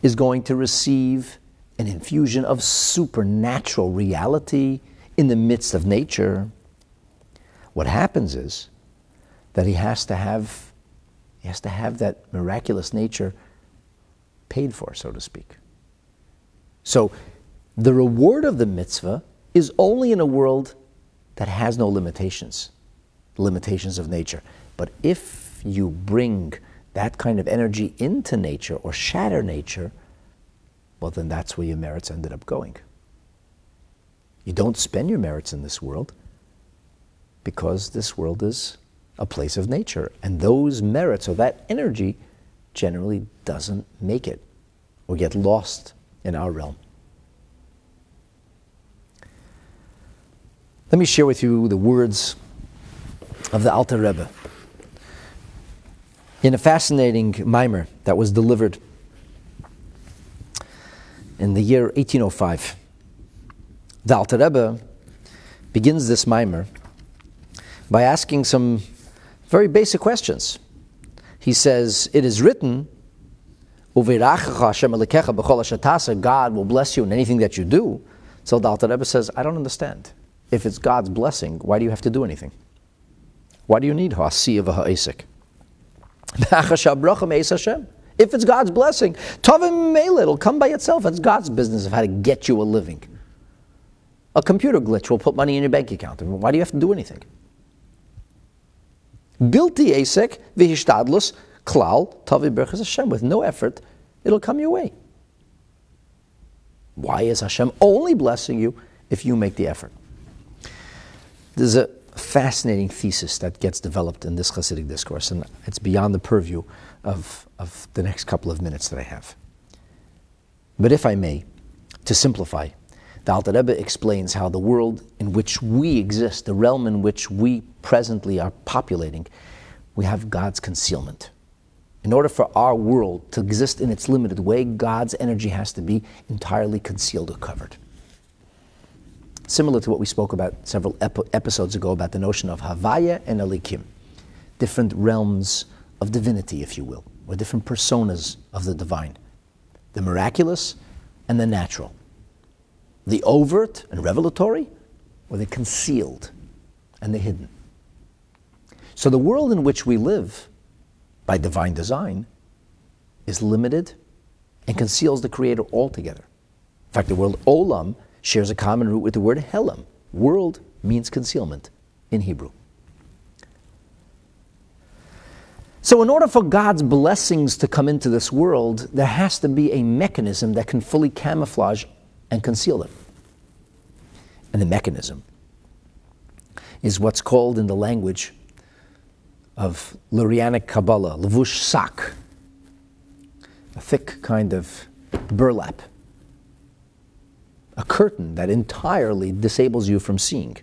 is going to receive an infusion of supernatural reality in the midst of nature, what happens is that he has to have He has to have that miraculous nature paid for, so to speak. So the reward of the mitzvah is only in a world that has no limitations, limitations of nature. But if you bring that kind of energy into nature or shatter nature, well, then that's where your merits ended up going. You don't spend your merits in this world because this world is a place of nature, and those merits or that energy generally doesn't make it or get lost in our realm. Let me share with you the words of the Alter Rebbe in a fascinating mimer that was delivered in the year eighteen oh five. The Alter Rebbe begins this mimer by asking some very basic questions. He says, it is written, God will bless you in anything that you do. So the Alter Rebbe says, I don't understand. If it's God's blessing, why do you have to do anything? Why do you need ha'asiyah v'ha'esek? If it's God's blessing, it'll come by itself. It's God's business of how to get you a living. A computer glitch will put money in your bank account. Why do you have to do anything? Bilti esek v'hishtadlus klal tavi berchas Hashem. With no effort, it'll come your way. Why is Hashem only blessing you if you make the effort? There's a fascinating thesis that gets developed in this Hasidic discourse, and it's beyond the purview of, of the next couple of minutes that I have. But if I may, to simplify, the Alter Rebbe explains how the world in which we exist, the realm in which we presently are populating, we have God's concealment. In order for our world to exist in its limited way, God's energy has to be entirely concealed or covered. Similar to what we spoke about several ep- episodes ago about the notion of Havaya and Elikim, different realms of divinity, if you will, or different personas of the divine, the miraculous and the natural. The overt and revelatory, or the concealed and the hidden. So the world in which we live, by divine design, is limited and conceals the Creator altogether. In fact, the word olam shares a common root with the word helam. World means concealment in Hebrew. So in order for God's blessings to come into this world, there has to be a mechanism that can fully camouflage and conceal them. And the mechanism is what's called in the language of Lurianic Kabbalah, levush sak, a thick kind of burlap, a curtain that entirely disables you from seeing.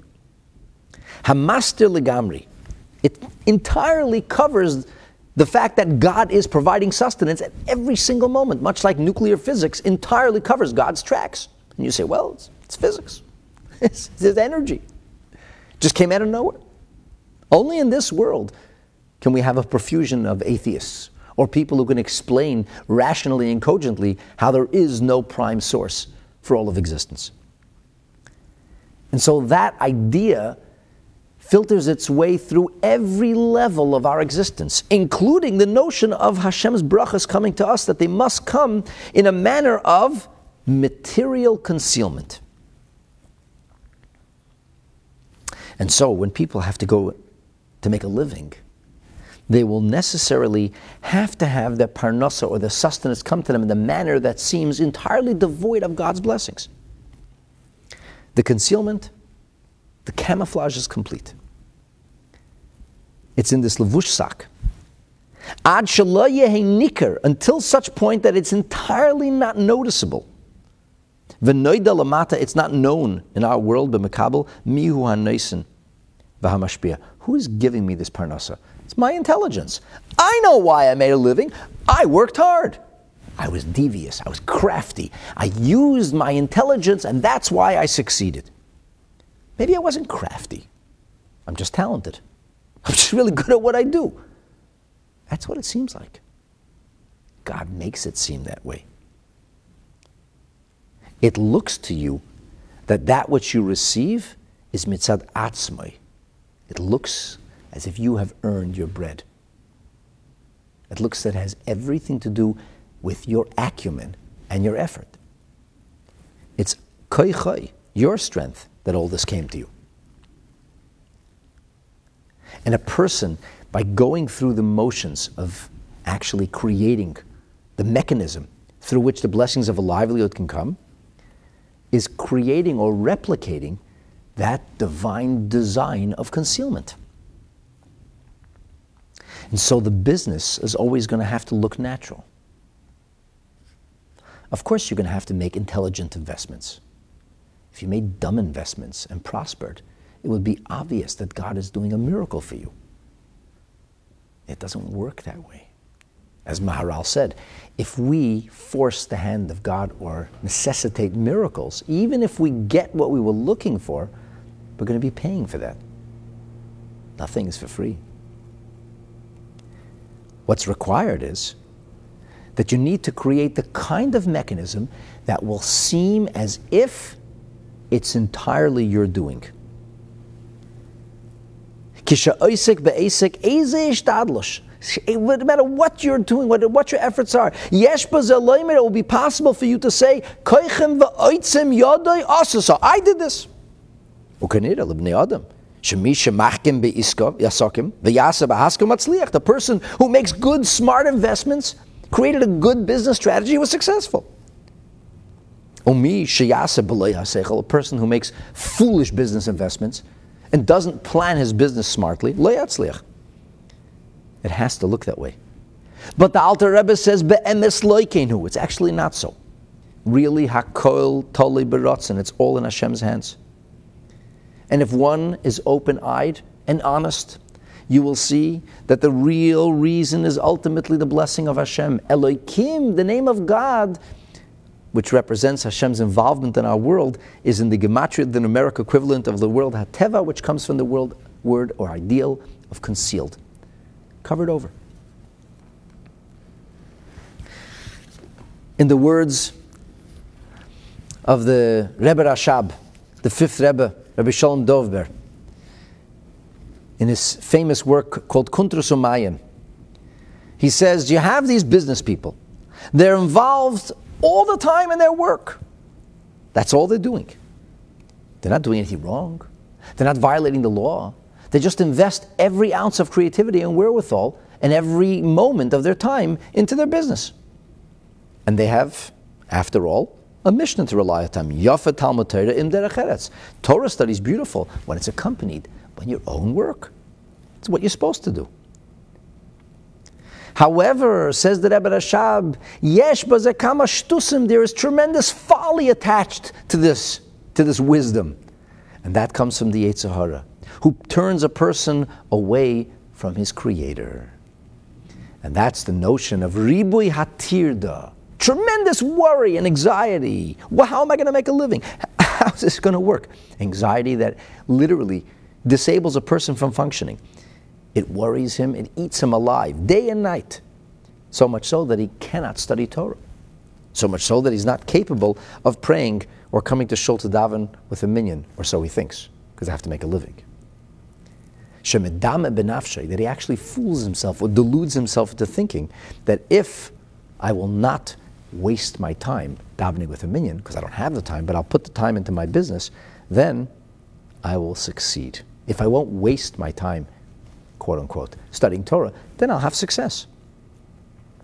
Hamaster legamri, it entirely covers the fact that God is providing sustenance at every single moment, much like nuclear physics entirely covers God's tracks. And you say, well, it's, it's physics. It's, it's energy. It just came out of nowhere. Only in this world can we have a profusion of atheists or people who can explain rationally and cogently how there is no prime source for all of existence. And so that idea filters its way through every level of our existence, including the notion of Hashem's brachas coming to us, that they must come in a manner of material concealment. And so when people have to go to make a living, they will necessarily have to have their parnasa or their sustenance come to them in the manner that seems entirely devoid of God's blessings. The concealment, the camouflage is complete. It's in this levush sak. Ad shelo yehi nikar, until such point that it's entirely not noticeable. V'noida lamata, it's not known in our world, b'mekabel, mihu hanoisen v'hamashpia. Who is giving me this parnasa? It's my intelligence. I know why I made a living. I worked hard. I was devious. I was crafty. I used my intelligence, and that's why I succeeded. Maybe I wasn't crafty. I'm just talented. I'm just really good at what I do. That's what it seems like. God makes it seem that way. It looks to you that that which you receive is mitzad atzmai. It looks as if you have earned your bread. It looks that it has everything to do with your acumen and your effort. It's koichai, your strength, that all this came to you. And a person, by going through the motions of actually creating the mechanism through which the blessings of a livelihood can come, is creating or replicating that divine design of concealment. And so the business is always going to have to look natural. Of course, you're going to have to make intelligent investments. If you made dumb investments and prospered, it would be obvious that God is doing a miracle for you. It doesn't work that way. As Maharal said, if we force the hand of God or necessitate miracles, even if we get what we were looking for, we're going to be paying for that. Nothing is for free. What's required is that you need to create the kind of mechanism that will seem as if it's entirely your doing. No matter what you're doing, what your efforts are, it will be possible for you to say, I did this. The person who makes good, smart investments, created a good business strategy, was successful. A person who makes foolish business investments and doesn't plan his business smartly, it has to look that way. But the Alter Rebbe says, it's actually not so. Really, hakol toli b'rotzen, it's all in Hashem's hands. And if one is open-eyed and honest, you will see that the real reason is ultimately the blessing of Hashem. Elokim, the name of God, which represents Hashem's involvement in our world, is in the gematria, the numeric equivalent of the word hateva, which comes from the word, word or ideal of concealed, covered over. In the words of the Rebbe Rashab, the fifth Rebbe, Rabbi Shalom Dovber, in his famous work called Kuntrus Umayim. He says, you have these business people. They're involved all the time in their work. That's all they're doing. They're not doing anything wrong. They're not violating the law. They just invest every ounce of creativity and wherewithal and every moment of their time into their business. And they have, after all, a Mishnah to rely upon. Yafa Talmud Torah im derech eretz. Torah study is beautiful when it's accompanied by your own work. It's what you're supposed to do. However, says the Rebbe Rashab, yesh baze kama shtusim, there is tremendous folly attached to this, to this wisdom. And that comes from the Yetzer Hara, who turns a person away from his Creator. And that's the notion of ribui hatirda, tremendous worry and anxiety. Well, how am I going to make a living? How's this going to work? Anxiety that literally disables a person from functioning. It worries him, it eats him alive, day and night. So much so that he cannot study Torah. So much so that he's not capable of praying or coming to Shul to daven with a minion, or so he thinks, because I have to make a living. Shemedame benafshe, that he actually fools himself or deludes himself into thinking that if I will not waste my time davening with a minion, because I don't have the time, but I'll put the time into my business, then I will succeed. If I won't waste my time, quote unquote, studying Torah, then I'll have success.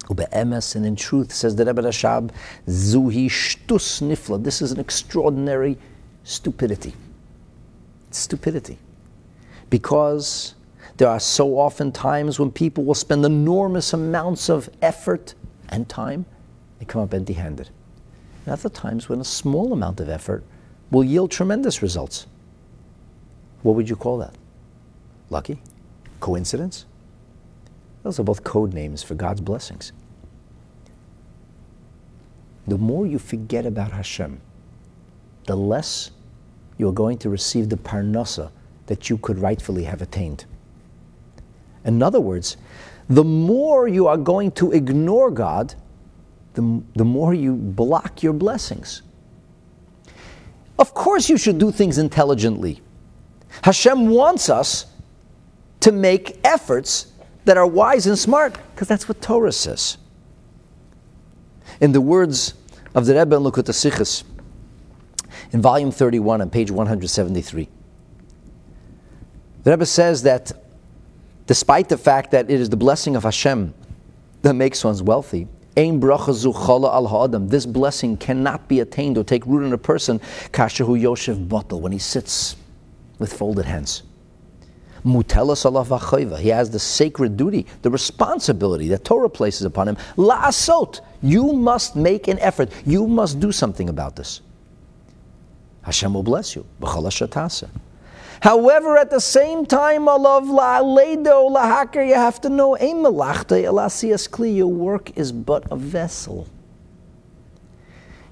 Ube'emes, and in truth, says the Rebbe Rashab, zuhi shtus nifla, this is an extraordinary stupidity. Stupidity. Because there are so often times when people will spend enormous amounts of effort and time, they come up empty-handed. And other times when a small amount of effort will yield tremendous results. What would you call that? Lucky? Coincidence? Those are both code names for God's blessings. The more you forget about Hashem, the less you are going to receive the parnasa that you could rightfully have attained. In other words, the more you are going to ignore God, the, the more you block your blessings. Of course you should do things intelligently. Hashem wants us to make efforts that are wise and smart, because that's what Torah says. In the words of the Rebbe in Lukuta Sichus, in volume thirty-one on page one hundred seventy-three, the Rebbe says that despite the fact that it is the blessing of Hashem that makes one wealthy, ein bracha zu chala al ha'adam, this blessing cannot be attained or take root in a person kasher hu yoshev batel, when he sits with folded hands. Mutelas alav v'chayva, he has the sacred duty, the responsibility that Torah places upon him. La'asot, you must make an effort. You must do something about this. Hashem will bless you. B'chala shatasa. However, at the same time, Allah la'aleido la'hakar, you have to know, ein melachte elasias kli, your work is but a vessel.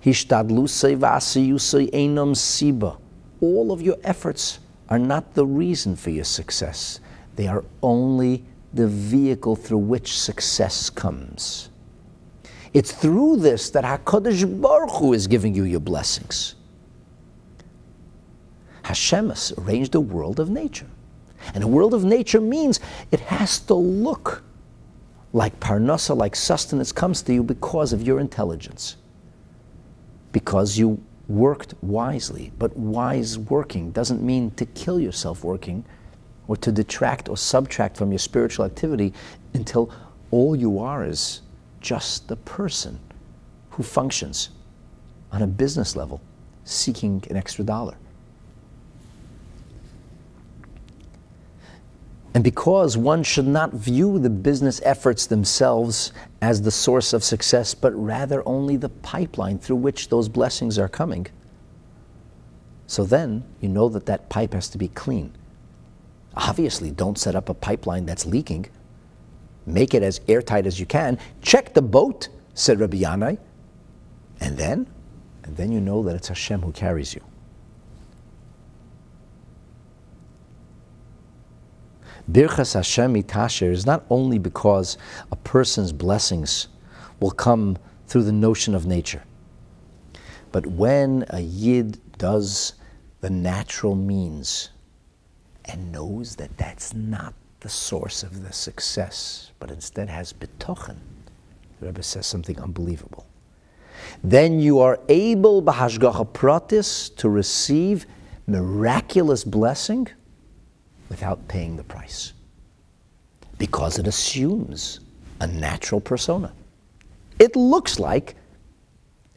Hishtadlusei v'asiyusei einam siba. All of your efforts are not the reason for your success. They are only the vehicle through which success comes. It's through this that HaKadosh Baruch Hu is giving you your blessings. Hashem has arranged a world of nature. And a world of nature means it has to look like parnasa, like sustenance comes to you because of your intelligence. Because you worked wisely. But wise working doesn't mean to kill yourself working or to detract or subtract from your spiritual activity until all you are is just the person who functions on a business level seeking an extra dollar. And because one should not view the business efforts themselves as the source of success, but rather only the pipeline through which those blessings are coming, so then you know that that pipe has to be clean. Obviously, don't set up a pipeline that's leaking. Make it as airtight as you can. Check the boat, said Rabbi Yannai. And then? And then you know that it's Hashem who carries you. Birchas Hashem itasher is not only because a person's blessings will come through the notion of nature, but when a yid does the natural means and knows that that's not the source of the success, but instead has Bitachon, the Rebbe says something unbelievable. Then you are able, b'hashgacha pratis, to receive miraculous blessing without paying the price, because it assumes a natural persona. It looks like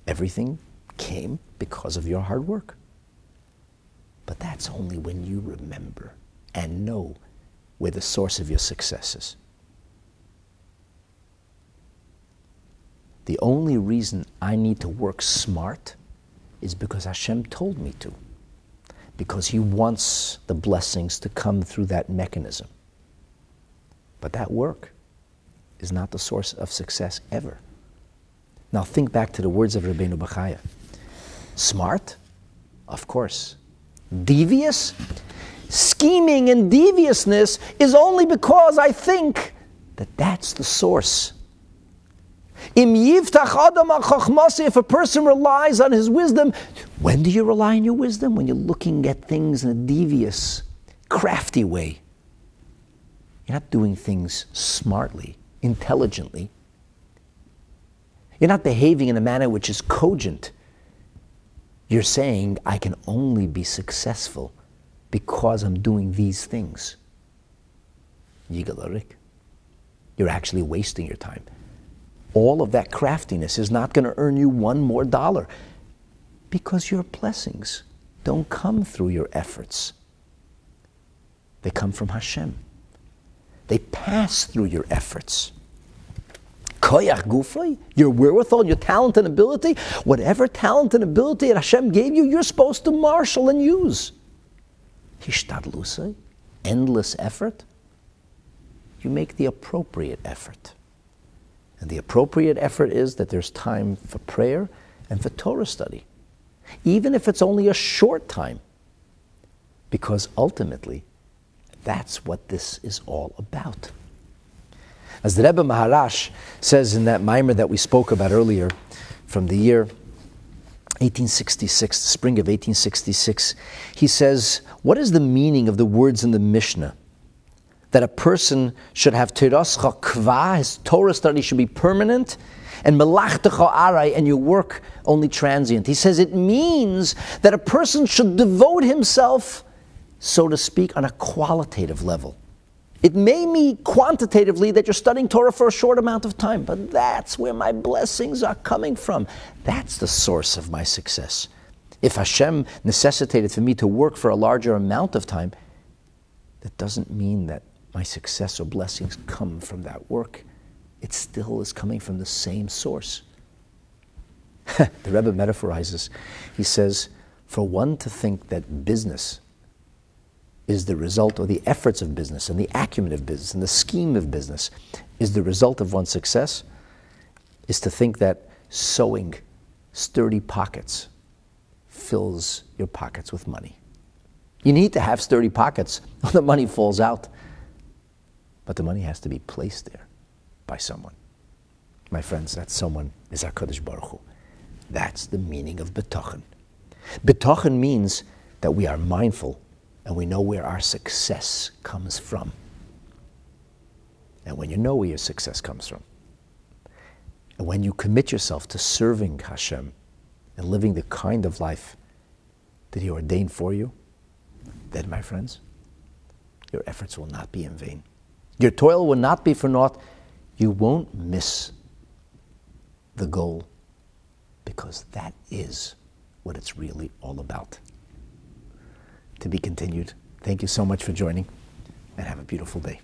everything came because of your hard work. But that's only when you remember and know where the source of your success is. The only reason I need to work smart is because Hashem told me to, because He wants the blessings to come through that mechanism. But that work is not the source of success ever. Now think back to the words of Rabbeinu Bachya. Smart? Of course. Devious? Scheming and deviousness is only because I think that that's the source. If a person relies on his wisdom, when do you rely on your wisdom? When you're looking at things in a devious, crafty way. You're not doing things smartly, intelligently. You're not behaving in a manner which is cogent. You're saying, I can only be successful because I'm doing these things. Yigalarik. You're actually wasting your time. All of that craftiness is not going to earn you one more dollar, because your blessings don't come through your efforts. They come from Hashem. They pass through your efforts. Koyach gufay, your wherewithal, your talent and ability, whatever talent and ability that Hashem gave you, you're supposed to marshal and use. Hishtadlusay, endless effort. You make the appropriate effort. And the appropriate effort is that there's time for prayer and for Torah study, even if it's only a short time, because ultimately, that's what this is all about. As the Rebbe Maharash says in that mimer that we spoke about earlier, from the year eighteen sixty-six, the spring of eighteen sixty-six, he says, what is the meaning of the words in the Mishnah that a person should have teras chakva, his Torah study should be permanent, and melachtecha arai, and your work only transient? He says it means that a person should devote himself, so to speak, on a qualitative level. It may mean quantitatively that you're studying Torah for a short amount of time, but that's where my blessings are coming from. That's the source of my success. If Hashem necessitated for me to work for a larger amount of time, that doesn't mean that my success or blessings come from that work. It still is coming from the same source. The Rebbe metaphorizes. He says, for one to think that business is the result, or the efforts of business, and the acumen of business, and the scheme of business is the result of one's success, is to think that sewing sturdy pockets fills your pockets with money. You need to have sturdy pockets, or the money falls out. But the money has to be placed there by someone. My friends, that someone is HaKadosh Baruch Hu. That's the meaning of Bitachon. Bitachon means that we are mindful and we know where our success comes from. And when you know where your success comes from, and when you commit yourself to serving Hashem and living the kind of life that He ordained for you, then, my friends, your efforts will not be in vain. Your toil will not be for naught. You won't miss the goal, because that is what it's really all about. To be continued. Thank you so much for joining, and have a beautiful day.